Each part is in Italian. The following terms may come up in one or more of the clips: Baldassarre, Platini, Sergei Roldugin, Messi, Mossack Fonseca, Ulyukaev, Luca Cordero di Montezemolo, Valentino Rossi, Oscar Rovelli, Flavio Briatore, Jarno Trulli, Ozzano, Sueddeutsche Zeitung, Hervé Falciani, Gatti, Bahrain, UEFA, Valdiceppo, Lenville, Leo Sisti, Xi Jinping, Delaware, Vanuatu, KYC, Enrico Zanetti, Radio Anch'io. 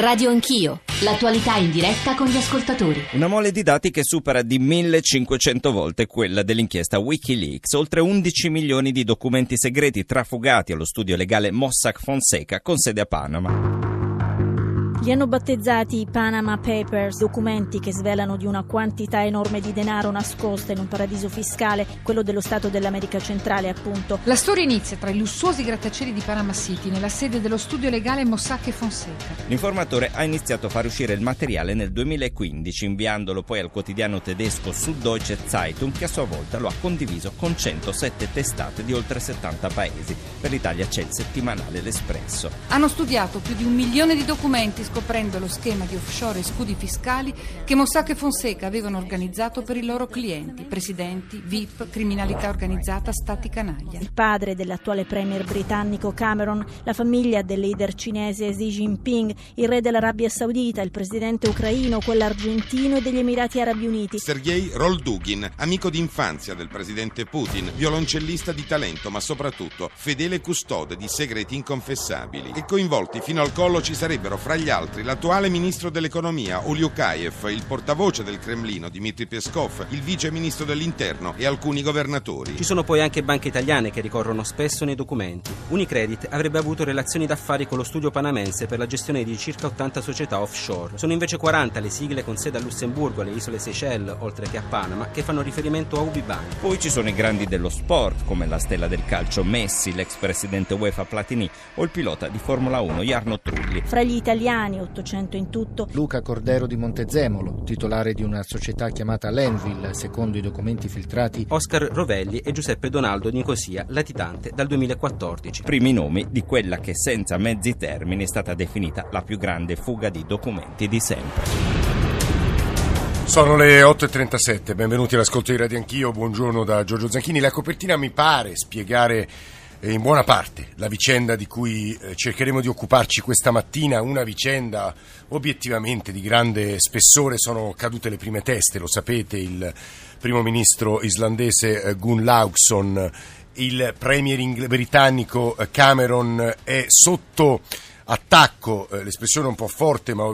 Radio Anch'io, l'attualità in diretta con gli ascoltatori. Una mole di dati che supera di 1500 volte quella dell'inchiesta WikiLeaks. Oltre 11 milioni di documenti segreti trafugati allo studio legale Mossack Fonseca con sede a Panama. Li hanno battezzati i Panama Papers, documenti che svelano di una quantità enorme di denaro nascosta in un paradiso fiscale, quello dello Stato dell'America Centrale, appunto. La storia inizia tra i lussuosi grattacieli di Panama City, nella sede dello studio legale Mossack Fonseca. L'informatore ha iniziato a far uscire il materiale nel 2015, inviandolo poi al quotidiano tedesco Sueddeutsche Zeitung, che a sua volta lo ha condiviso con 107 testate di oltre 70 paesi. Per l'Italia c'è il settimanale L'Espresso. Hanno studiato più di 1 milione di documenti, scoprendo lo schema di offshore e scudi fiscali che Mossack Fonseca avevano organizzato per i loro clienti, presidenti, VIP, criminalità organizzata, stati canaglia. Il padre dell'attuale premier britannico Cameron, la famiglia del leader cinese Xi Jinping, il re dell'Arabia Saudita, il presidente ucraino, quello argentino e degli Emirati Arabi Uniti. Sergei Roldugin, amico d'infanzia del presidente Putin, violoncellista di talento ma soprattutto fedele custode di segreti inconfessabili. E coinvolti fino al collo ci sarebbero fra gli altri l'attuale ministro dell'economia Ulyukaev, il portavoce del Cremlino Dmitry Peskov, il vice ministro dell'interno e alcuni governatori. Ci sono poi anche banche italiane che ricorrono spesso nei documenti. Unicredit avrebbe avuto relazioni d'affari con lo studio panamense per la gestione di circa 80 società offshore. Sono invece 40 le sigle con sede a Lussemburgo, alle isole Seychelles, oltre che a Panama, che fanno riferimento a UbiBank. Poi ci sono i grandi dello sport, come la stella del calcio Messi, l'ex presidente UEFA Platini o il pilota di Formula 1 Jarno Trulli. Fra gli italiani 800 in tutto. Luca Cordero di Montezemolo, titolare di una società chiamata Lenville, secondo i documenti filtrati. Oscar Rovelli e Giuseppe Donaldo Nicosia, latitante dal 2014. Primi nomi di quella che senza mezzi termini è stata definita la più grande fuga di documenti di sempre. Sono le 8.37, benvenuti all'ascolto di Radio Anch'io, buongiorno da Giorgio Zanchini. La copertina mi pare spiegare in buona parte la vicenda di cui cercheremo di occuparci questa mattina, una vicenda obiettivamente di grande spessore. Sono cadute le prime teste, lo sapete, il primo ministro islandese Gunnlaugsson, il premier britannico Cameron è sotto attacco, l'espressione è un po' forte, ma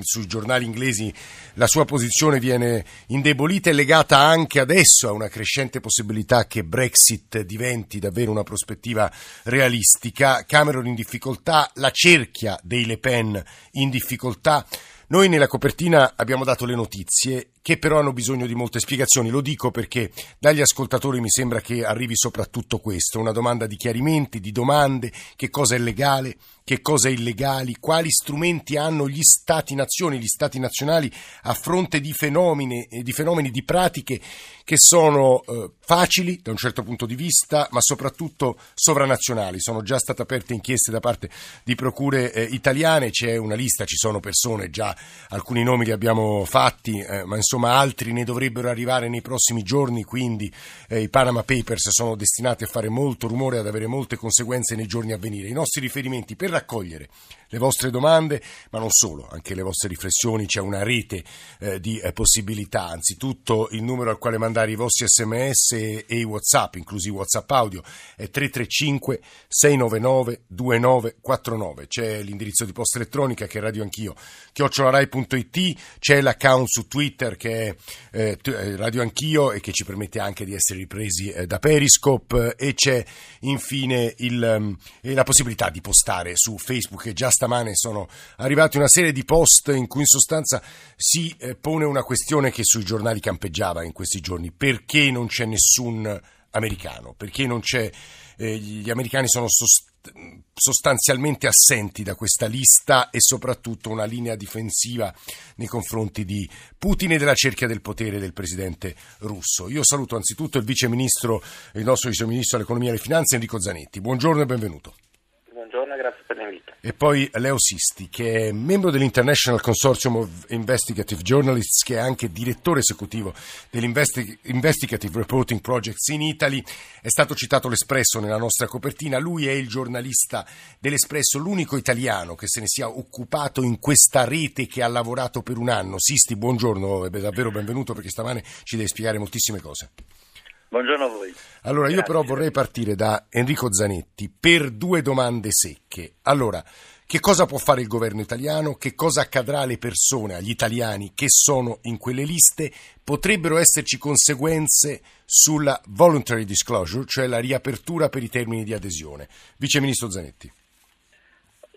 sui giornali inglesi la sua posizione viene indebolita e legata anche adesso a una crescente possibilità che Brexit diventi davvero una prospettiva realistica. Cameron in difficoltà, la cerchia dei Le Pen in difficoltà. Noi nella copertina abbiamo dato le notizie che però hanno bisogno di molte spiegazioni, lo dico perché dagli ascoltatori mi sembra che arrivi soprattutto questo, una domanda di chiarimenti, di domande, che cosa è legale, che cosa è illegale, quali strumenti hanno gli stati nazionali a fronte di fenomeni, di pratiche che sono facili da un certo punto di vista ma soprattutto sovranazionali. Sono già state aperte inchieste da parte di procure italiane, c'è una lista, ci sono persone già, alcuni nomi li abbiamo fatti, ma insomma altri ne dovrebbero arrivare nei prossimi giorni, quindi i Panama Papers sono destinati a fare molto rumore, ad avere molte conseguenze nei giorni a venire. I nostri riferimenti per raccogliere le vostre domande, ma non solo, anche le vostre riflessioni, c'è una rete di possibilità, anzitutto il numero al quale mandare i vostri sms e i whatsapp, inclusi i whatsapp audio, è 335 699 2949, c'è l'indirizzo di posta elettronica che è radioanchio@rai.it, c'è l'account su Twitter che è Radio Anch'io e che ci permette anche di essere ripresi da Periscope, e c'è infine la possibilità di postare su Facebook. E già stamane sono arrivati una serie di post in cui in sostanza si pone una questione che sui giornali campeggiava in questi giorni: perché non c'è nessun americano, perché non c'è, gli americani sono sostanzialmente assenti da questa lista, e soprattutto una linea difensiva nei confronti di Putin e della cerchia del potere del presidente russo. Io saluto anzitutto il nostro viceministro dell'economia e delle finanze Enrico Zanetti, buongiorno e benvenuto. Buongiorno, grazie per l'invito. E poi Leo Sisti, che è membro dell'International Consortium of Investigative Journalists, che è anche direttore esecutivo dell'Investigative Reporting Projects in Italy. È stato citato l'Espresso nella nostra copertina. Lui è il giornalista dell'Espresso, l'unico italiano che se ne sia occupato in questa rete, che ha lavorato per un anno. Sisti, buongiorno, davvero benvenuto, perché stamane ci deve spiegare moltissime cose. Buongiorno a voi. Allora, grazie. Io però vorrei partire da Enrico Zanetti per due domande secche. Allora, Che cosa può fare il governo italiano? Che cosa accadrà alle persone, agli italiani che sono in quelle liste? Potrebbero esserci conseguenze sulla voluntary disclosure, cioè la riapertura per i termini di adesione. Vice Ministro Zanetti.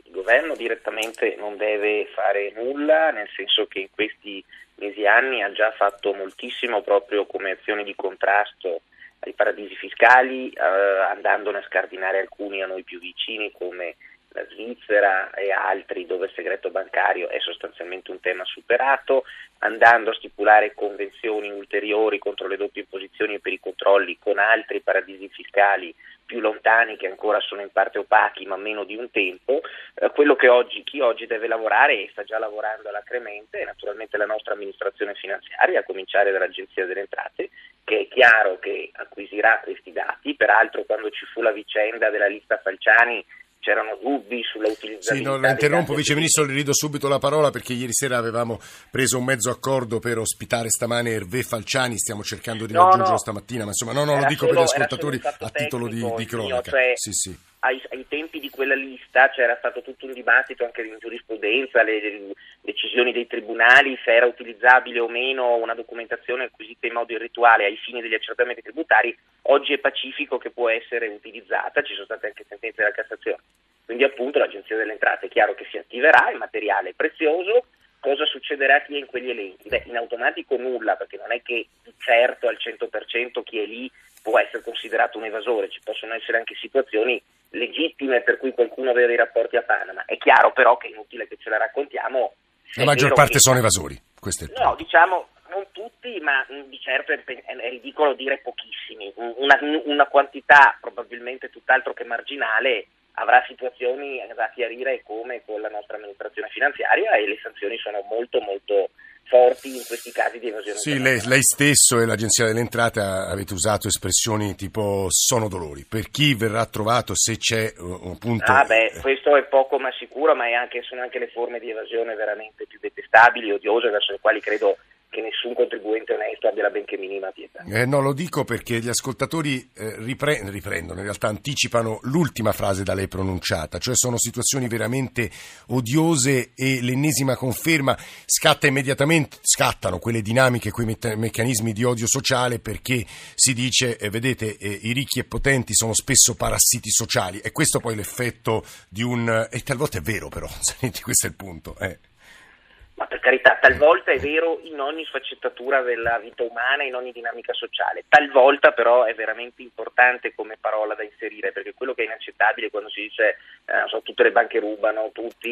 Il governo direttamente non deve fare nulla, nel senso che in questi mesi e anni ha già fatto moltissimo proprio come azioni di contrasto ai paradisi fiscali, andandone a scardinare alcuni a noi più vicini come la Svizzera e altri, dove il segreto bancario è sostanzialmente un tema superato, andando a stipulare convenzioni ulteriori contro le doppie imposizioni e per i controlli con altri paradisi fiscali più lontani che ancora sono in parte opachi ma meno di un tempo. Quello che oggi chi oggi deve lavorare e sta già lavorando alacremente è naturalmente la nostra amministrazione finanziaria, a cominciare dall'Agenzia delle Entrate, che è chiaro che acquisirà questi dati. Peraltro, quando ci fu la vicenda della lista Falciani c'erano dubbi sulla utilizzazione. Sì, non la interrompo, Vice Ministro, le rido subito la parola perché ieri sera avevamo preso un mezzo accordo per ospitare stamane Hervé Falciani, stiamo cercando di raggiungerlo stamattina, ma insomma lo dico solo per gli ascoltatori a titolo di cronaca. Cioè, sì. Ai tempi di quella lista c'era stato tutto un dibattito anche in giurisprudenza, le decisioni dei tribunali, se era utilizzabile o meno una documentazione acquisita in modo irrituale ai fini degli accertamenti tributari. Oggi è pacifico che può essere utilizzata, ci sono state anche sentenze della Cassazione. Quindi appunto l'Agenzia delle Entrate è chiaro che si attiverà, il materiale è prezioso. Cosa succederà a chi è in quegli elenchi? In automatico nulla, perché non è che certo al 100% chi è lì può essere considerato un evasore, ci possono essere anche situazioni legittime per cui qualcuno aveva dei rapporti a Panama. È chiaro però che è inutile che ce la raccontiamo. La maggior parte sono evasori. Questo è il punto. No, diciamo non tutti, ma di certo è ridicolo dire pochissimi. Una quantità probabilmente tutt'altro che marginale avrà situazioni da chiarire come con la nostra amministrazione finanziaria, e le sanzioni sono molto molto forti in questi casi di evasione. Sì, lei stesso e l'Agenzia delle Entrate avete usato espressioni tipo sono dolori per chi verrà trovato se c'è un punto. Questo è poco ma sicuro, ma sono anche le forme di evasione veramente più detestabili, odiose, verso le quali credo che nessun contribuente onesto abbia la benché minima pietà. Lo dico perché gli ascoltatori riprendono, in realtà anticipano l'ultima frase da lei pronunciata, cioè sono situazioni veramente odiose e l'ennesima conferma scattano quelle dinamiche, quei meccanismi di odio sociale, perché si dice, i ricchi e potenti sono spesso parassiti sociali, e questo poi l'effetto di e talvolta è vero però, questo è il punto. Ma per carità, talvolta è vero in ogni sfaccettatura della vita umana, in ogni dinamica sociale. Talvolta però è veramente importante come parola da inserire, perché quello che è inaccettabile quando si dice tutte le banche rubano, tutti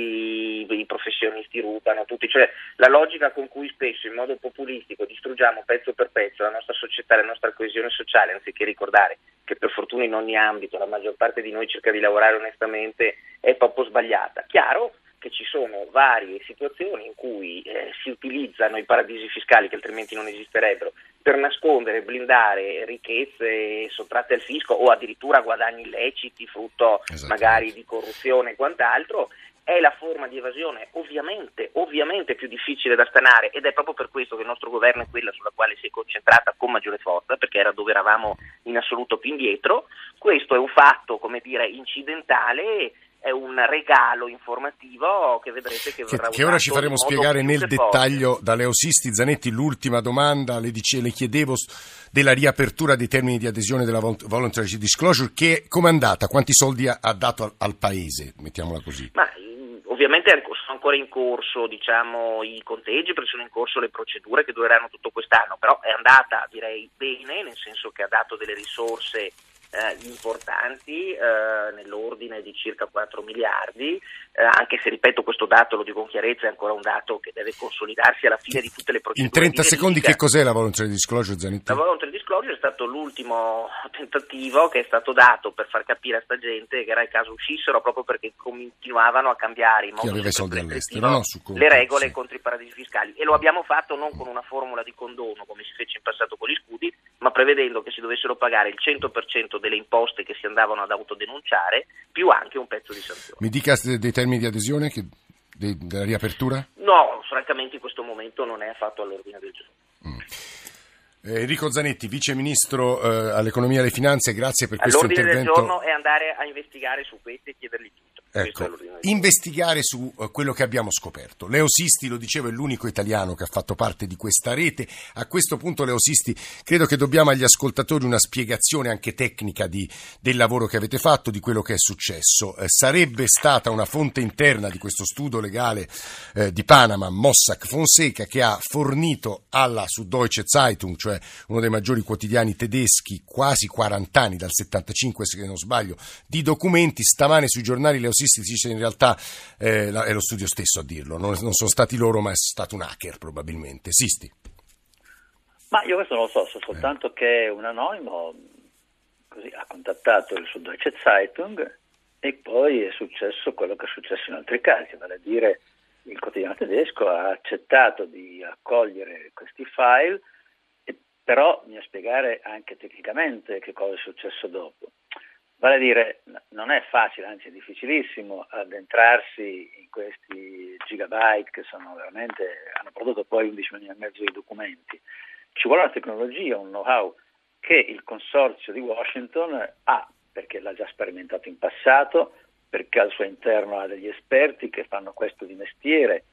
i professionisti rubano, tutti, cioè la logica con cui spesso in modo populistico distruggiamo pezzo per pezzo la nostra società, la nostra coesione sociale, anziché ricordare che per fortuna in ogni ambito la maggior parte di noi cerca di lavorare onestamente, è proprio sbagliata. Chiaro che ci sono varie situazioni in cui si utilizzano i paradisi fiscali, che altrimenti non esisterebbero, per nascondere e blindare ricchezze sottratte al fisco o addirittura guadagni illeciti frutto magari di corruzione e quant'altro. È la forma di evasione ovviamente più difficile da stanare, ed è proprio per questo che il nostro governo è quella sulla quale si è concentrata con maggiore forza, perché era dove eravamo in assoluto più indietro. Questo è un fatto, incidentale, è un regalo informativo che vedrete che verrà che ora ci faremo spiegare nel dettaglio da Leo Sisti. Zanetti, l'ultima domanda, le chiedevo della riapertura dei termini di adesione della voluntary disclosure, che come è andata? Quanti soldi ha dato al paese? Mettiamola così. Ovviamente sono ancora in corso i conteggi, perché sono in corso le procedure che dureranno tutto quest'anno, però è andata direi bene, nel senso che ha dato delle risorse importanti, nell'ordine di circa 4 miliardi, anche se, ripeto, questo dato, lo dico con chiarezza, è ancora un dato che deve consolidarsi alla fine di tutte le procedure. In 30 secondi che cos'è la voluntary disclosure, Zanetti? La voluntary disclosure è stato l'ultimo tentativo che è stato dato per far capire a sta gente che era il caso uscissero, proprio perché continuavano a cambiare in modo le regole contro i paradisi fiscali, e lo abbiamo fatto non con una formula di condono come si fece in passato con gli scudi, ma prevedendo che si dovessero pagare il 100% delle imposte che si andavano ad autodenunciare, più anche un pezzo di sanzione. Mi dica dei termini di adesione, della riapertura? No, francamente in questo momento non è affatto all'ordine del giorno. Enrico Zanetti, Vice Ministro all'Economia e alle Finanze, grazie per questo intervento. All'ordine del giorno è andare a investigare su questo e chiedergli tutto. Ecco, investigare su quello che abbiamo scoperto. Leo Sisti, lo dicevo, è l'unico italiano che ha fatto parte di questa rete. A questo punto, Leo Sisti, credo che dobbiamo agli ascoltatori una spiegazione anche tecnica del lavoro che avete fatto, di quello che è successo. Sarebbe stata una fonte interna di questo studio legale di Panama, Mossack Fonseca, che ha fornito alla Sueddeutsche Zeitung, cioè uno dei maggiori quotidiani tedeschi, quasi 40 anni, dal 75 se non sbaglio, di documenti. Stamane sui giornali Leo Sisti si dice in realtà è lo studio stesso a dirlo, non sono stati loro, ma è stato un hacker probabilmente. Sisti? Ma io questo non lo so, so soltanto che un anonimo così ha contattato il Sueddeutsche Zeitung e poi è successo quello che è successo in altri casi, vale a dire il quotidiano tedesco ha accettato di accogliere questi file, però bisogna spiegare anche tecnicamente che cosa è successo dopo. Vale a dire, non è facile, anzi è difficilissimo addentrarsi in questi gigabyte che sono veramente, hanno prodotto poi 11 milioni e mezzo di documenti. Ci vuole una tecnologia, un know-how che il consorzio di Washington ha, perché l'ha già sperimentato in passato, perché al suo interno ha degli esperti che fanno questo di mestiere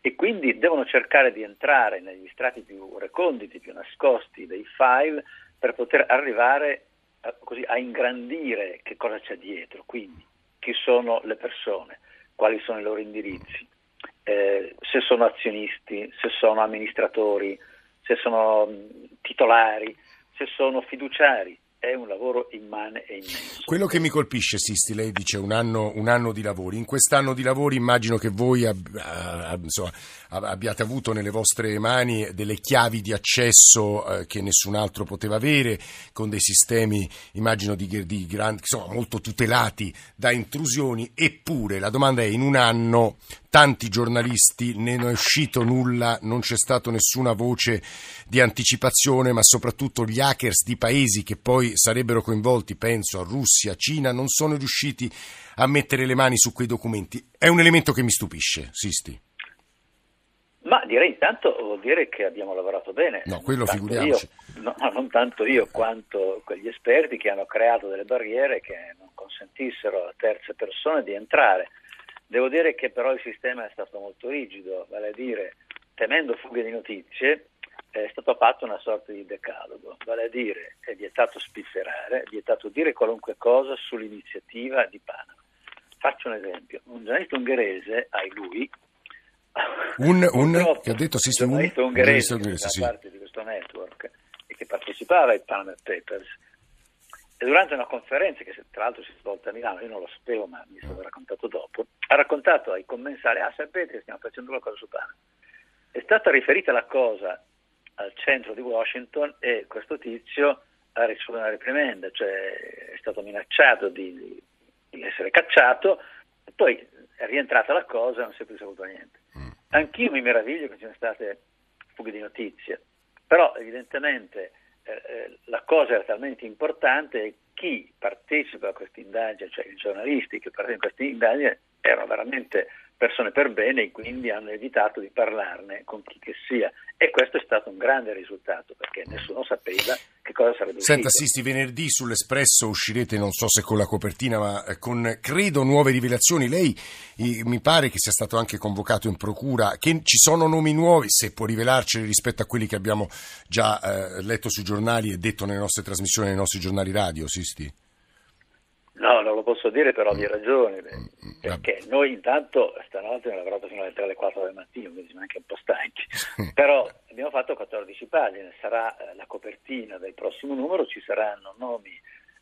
e quindi devono cercare di entrare negli strati più reconditi, più nascosti dei file per poter arrivare così a ingrandire che cosa c'è dietro, quindi chi sono le persone, quali sono i loro indirizzi, se sono azionisti, se sono amministratori, se sono titolari, se sono fiduciari. È un lavoro immane e immenso. Quello che mi colpisce, Sisti, lei dice un anno di lavori. In quest'anno di lavori immagino che voi abbiate avuto nelle vostre mani delle chiavi di accesso che nessun altro poteva avere, con dei sistemi immagino di grandi, insomma, molto tutelati da intrusioni. Eppure la domanda è, in un anno tanti giornalisti, ne è uscito nulla, non c'è stata nessuna voce di anticipazione, ma soprattutto gli hackers di paesi che poi sarebbero coinvolti, penso a Russia, Cina, non sono riusciti a mettere le mani su quei documenti. È un elemento che mi stupisce, Sisti. Ma direi intanto vuol dire che abbiamo lavorato bene. No, quello figuriamoci. Non tanto io quanto quegli esperti che hanno creato delle barriere che non consentissero a terze persone di entrare. Devo dire che però il sistema è stato molto rigido, vale a dire, temendo fughe di notizie, è stato fatto una sorta di decalogo, vale a dire, è vietato spifferare, è vietato dire qualunque cosa sull'iniziativa di Panama. Faccio un esempio, un giornalista ungherese, ai lui, che ha detto sì, un giornalista ungherese che fa parte di questo network e che partecipava ai Panama Papers, e durante una conferenza che tra l'altro si è svolta a Milano, io non lo sapevo ma mi è stato raccontato dopo, ha raccontato ai commensali, sapete che stiamo facendo qualcosa su Panama. È stata riferita la cosa al centro di Washington e questo tizio ha ricevuto una reprimenda, cioè è stato minacciato di essere cacciato, e poi è rientrata la cosa e non si è più saputo niente. Anch'io mi meraviglio che ci siano state fughe di notizie, però evidentemente la cosa era talmente importante e chi partecipa a questa indagine, cioè i giornalisti che partecipano a questa indagine, erano veramente persone per bene e quindi hanno evitato di parlarne con chi che sia. E questo è stato un grande risultato perché nessuno sapeva che cosa sarebbe uscito. Senta Sisti, venerdì sull'Espresso uscirete, non so se con la copertina, ma con credo nuove rivelazioni. Lei mi pare che sia stato anche convocato in procura, che ci sono nomi nuovi, se può rivelarceli rispetto a quelli che abbiamo già letto sui giornali e detto nelle nostre trasmissioni, nei nostri giornali radio, Sisti? No, non lo posso dire per ovvie ragioni, perché noi intanto stanotte abbiamo lavorato fino alle 3 alle 4 del mattino, quindi siamo anche un po' stanchi, però abbiamo fatto 14 pagine, sarà la copertina del prossimo numero, ci saranno nomi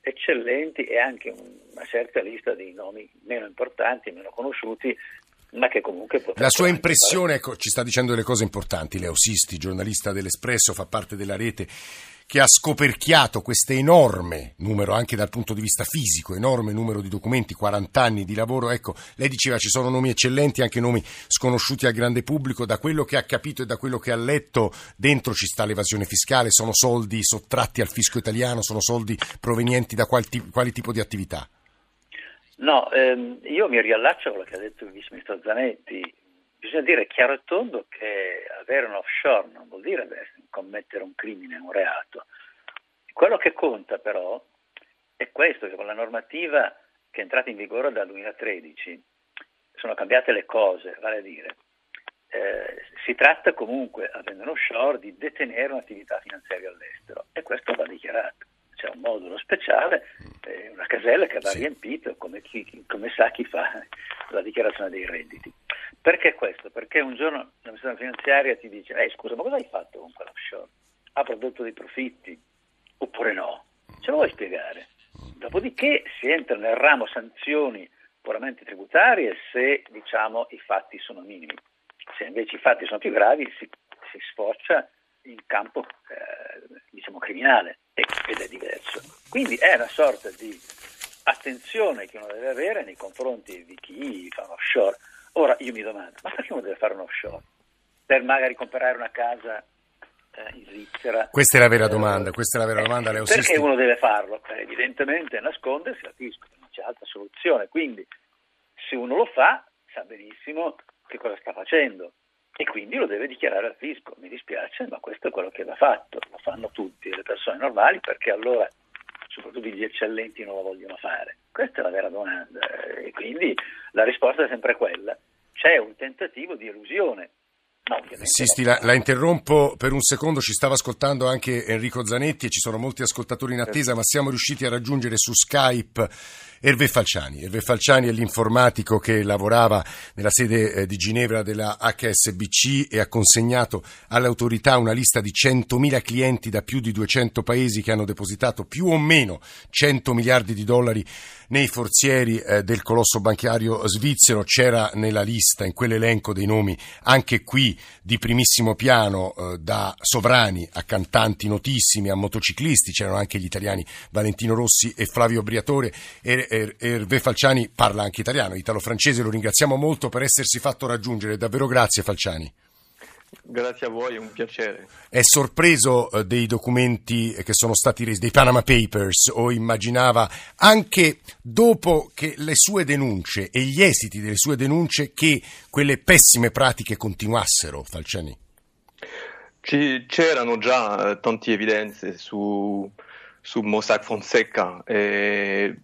eccellenti e anche una certa lista di nomi meno importanti, meno conosciuti, ma che comunque... La sua impressione, ecco, ci sta dicendo delle cose importanti, Leo Sisti, giornalista dell'Espresso, fa parte della rete che ha scoperchiato questo enorme numero, anche dal punto di vista fisico, enorme numero di documenti, 40 anni di lavoro. Ecco, lei diceva ci sono nomi eccellenti, anche nomi sconosciuti al grande pubblico. Da quello che ha capito e da quello che ha letto, dentro ci sta l'evasione fiscale, sono soldi sottratti al fisco italiano, sono soldi provenienti da quali tipo di attività? No, io mi riallaccio a quello che ha detto il vice ministro Zanetti. Bisogna dire chiaro e tondo che avere un offshore non vuol dire commettere un crimine, un reato. Quello che conta però è questo, che con la normativa che è entrata in vigore dal 2013, sono cambiate le cose, vale a dire, si tratta comunque, avendo un offshore, di detenere un'attività finanziaria all'estero, e questo va dichiarato. C'è un modulo speciale, una casella che va riempita, come sa chi fa la dichiarazione dei redditi. Perché questo? Perché un giorno l'amministrazione finanziaria ti dice: scusa, ma cosa hai fatto con quell'offshore? Ha prodotto dei profitti? Oppure no? Ce lo vuoi spiegare? Dopodiché si entra nel ramo sanzioni puramente tributarie se, diciamo, i fatti sono minimi. Se invece i fatti sono più gravi, si sfocia in campo diciamo criminale, ed è diverso. Quindi è una sorta di attenzione che uno deve avere nei confronti di chi fa un offshore. Ora io mi domando, ma perché uno deve fare un offshore? Per magari comprare una casa in Svizzera? Questa è la vera domanda, Leo Sisti. Perché uno deve farlo? Evidentemente nascondersi la fisco, non c'è altra soluzione. Quindi se uno lo fa sa benissimo che cosa sta facendo, e quindi lo deve dichiarare al fisco. Mi dispiace, ma questo è quello che va fatto, lo fanno tutti, le persone normali, perché allora soprattutto gli eccellenti non lo vogliono fare. Questa è la vera domanda, e quindi la risposta è sempre quella: c'è un tentativo di elusione. No, Sisti, la interrompo per un secondo, ci stava ascoltando anche Enrico Zanetti e ci sono molti ascoltatori in attesa, ma siamo riusciti a raggiungere su Skype Hervé Falciani. Hervé Falciani è l'informatico che lavorava nella sede di Ginevra della HSBC e ha consegnato alle autorità una lista di 100.000 clienti da più di 200 paesi che hanno depositato più o meno 100 miliardi di dollari nei forzieri del colosso bancario svizzero. C'era nella lista, in quell'elenco dei nomi, anche qui di primissimo piano, da sovrani a cantanti notissimi a motociclisti, c'erano anche gli italiani Valentino Rossi e Flavio Briatore. Hervé Falciani parla anche italiano, italo-francese. Lo ringraziamo molto per essersi fatto raggiungere, davvero grazie Falciani. Grazie a voi, è un piacere. È sorpreso dei documenti che sono stati resi, dei Panama Papers, o immaginava, anche dopo che le sue denunce e gli esiti delle sue denunce, che quelle pessime pratiche continuassero, Falciani? C'erano già tante evidenze su Mossack Fonseca, e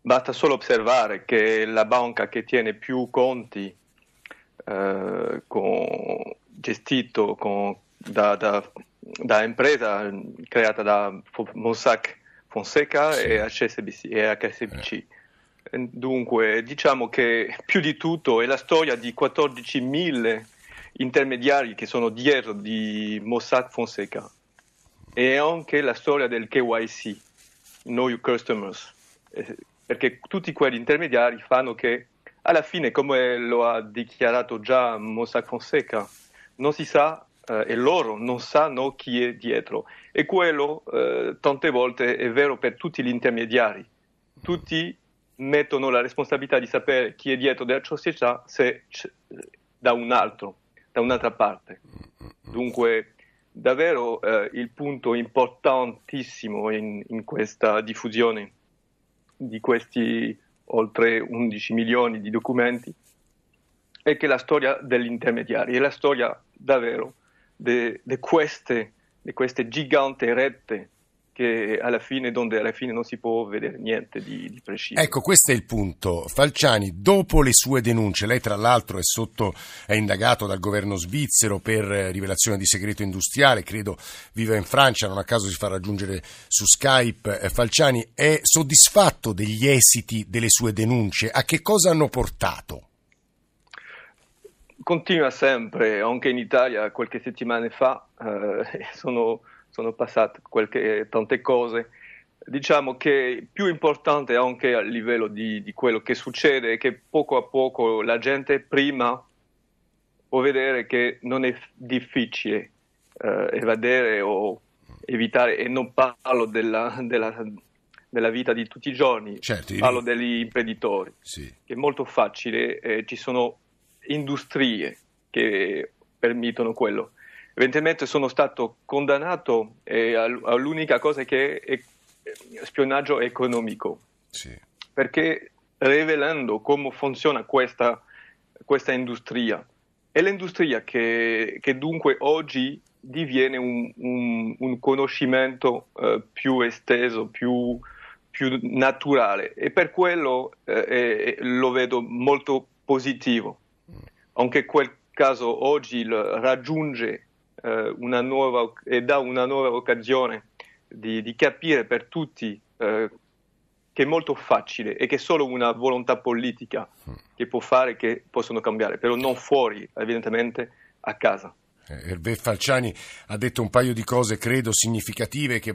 basta solo osservare che la banca che tiene più conti gestito da impresa creata da Mossack Fonseca e HSBC. Dunque diciamo che più di tutto è la storia di 14.000 intermediari che sono dietro di Mossack Fonseca, e anche la storia del KYC, Know Your Customers, perché tutti quegli intermediari fanno che alla fine, come lo ha dichiarato già Mossack Fonseca, non si sa, e loro non sanno chi è dietro. E quello tante volte è vero per tutti gli intermediari. Tutti mettono la responsabilità di sapere chi è dietro della società se da un'altra parte. Dunque, davvero il punto importantissimo in questa diffusione di questi oltre 11 milioni di documenti, e che la storia degli intermediari è la storia davvero di queste gigante rette che alla fine non si può vedere niente di preciso. Ecco, questo è il punto, Falciani. Dopo le sue denunce, lei tra l'altro è indagato dal governo svizzero per rivelazione di segreto industriale, credo viva in Francia, non a caso si fa raggiungere su Skype. Falciani, è soddisfatto degli esiti delle sue denunce? A che cosa hanno portato? Continua sempre, anche in Italia qualche settimana fa sono passate tante cose. Diciamo che più importante anche a livello di quello che succede è che poco a poco la gente prima può vedere che non è difficile evadere o evitare, e non parlo della vita di tutti i giorni, certo, parlo degli imprenditori, sì. È molto facile, ci sono industrie che permettono quello. Evidentemente sono stato condannato all'unica cosa che è spionaggio economico, sì. Perché rivelando come funziona questa industria, è l'industria che dunque oggi diviene un conoscimento più esteso, più più naturale, e per quello lo vedo molto positivo. Anche quel caso oggi raggiunge una nuova e dà una nuova occasione di capire per tutti che è molto facile e che è solo una volontà politica che può fare, che possono cambiare, però non fuori, evidentemente, a casa. Hervé Falciani ha detto un paio di cose credo significative che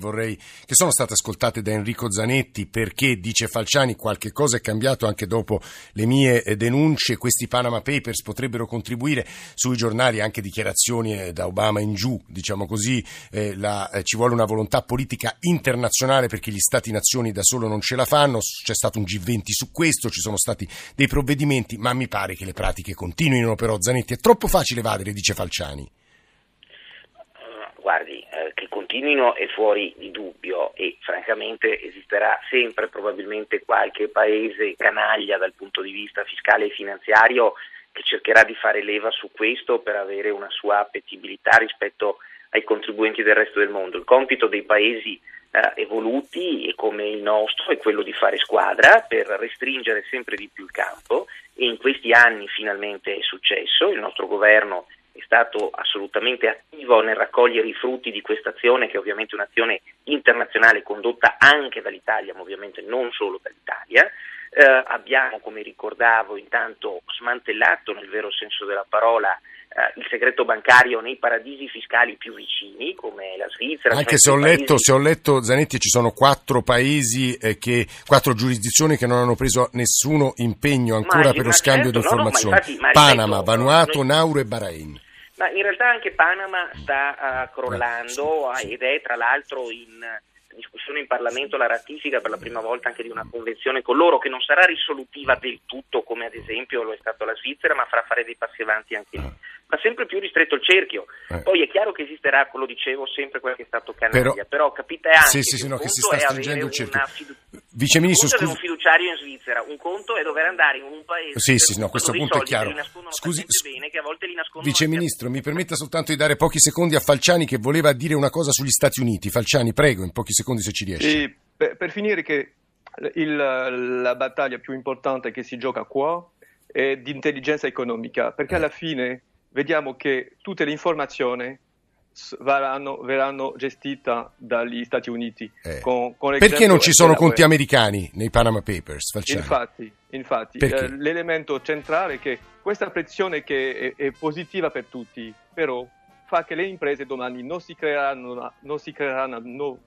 sono state ascoltate da Enrico Zanetti, perché, dice Falciani, qualche cosa è cambiato anche dopo le mie denunce. Questi Panama Papers potrebbero contribuire, sui giornali anche dichiarazioni da Obama in giù, diciamo così, ci vuole una volontà politica internazionale perché gli Stati-Nazioni da solo non ce la fanno, c'è stato un G20 su questo, ci sono stati dei provvedimenti, ma mi pare che le pratiche continuino. Però Zanetti, è troppo facile evadere, dice Falciani. Guardi, che continuino è fuori di dubbio, e francamente esisterà sempre probabilmente qualche paese canaglia dal punto di vista fiscale e finanziario che cercherà di fare leva su questo per avere una sua appetibilità rispetto ai contribuenti del resto del mondo. Il compito dei paesi evoluti come il nostro è quello di fare squadra per restringere sempre di più il campo, e in questi anni finalmente è successo. Il nostro governo è stato assolutamente attivo nel raccogliere i frutti di questa azione, che è ovviamente un'azione internazionale condotta anche dall'Italia, ma ovviamente non solo dall'Italia. Abbiamo, come ricordavo, intanto smantellato nel vero senso della parola il segreto bancario nei paradisi fiscali più vicini, come la Svizzera. Anche se ho letto, Zanetti, ci sono quattro giurisdizioni che non hanno preso nessuno impegno ancora per lo scambio di informazioni. Panama, Vanuatu, Nauru e Bahrain. Ma in realtà anche Panama sta crollando, sì. Ed è tra l'altro in discussione in Parlamento la ratifica per la prima volta anche di una convenzione con loro, che non sarà risolutiva del tutto come ad esempio lo è stato la Svizzera, ma farà fare dei passi avanti anche lì. Ma sempre più ristretto il cerchio. Poi è chiaro che esisterà, quello dicevo, sempre qualche stato canaglia, però capite anche che si sta stringendo il cerchio. Viceministro, scusi, un fiduciario in Svizzera, un conto è dover andare in un paese. Questo punto è chiaro. Scusi, bene, che a volte li nascondono. Viceministro, mi permetta soltanto di dare pochi secondi a Falciani, che voleva dire una cosa sugli Stati Uniti. Falciani, prego, in pochi secondi se ci riesce. Sì, per finire, che la battaglia più importante che si gioca qua è di intelligenza economica, perché alla fine vediamo che tutte le informazioni verranno gestite dagli Stati Uniti. Con perché non ci sono conti americani nei Panama Papers, Falciani? Infatti l'elemento centrale è che questa pressione, che è positiva per tutti, però fa che le imprese domani non si creeranno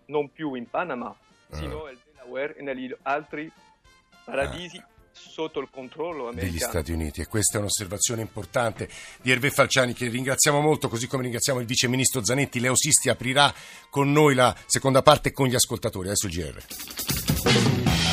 non più in Panama, sino nel Delaware e negli altri paradisi sotto il controllo americano degli Stati Uniti. E questa è un'osservazione importante di Hervé Falciani, che ringraziamo molto, così come ringraziamo il viceministro Zanetti. Leo Sisti aprirà con noi la seconda parte con gli ascoltatori. Adesso il GR.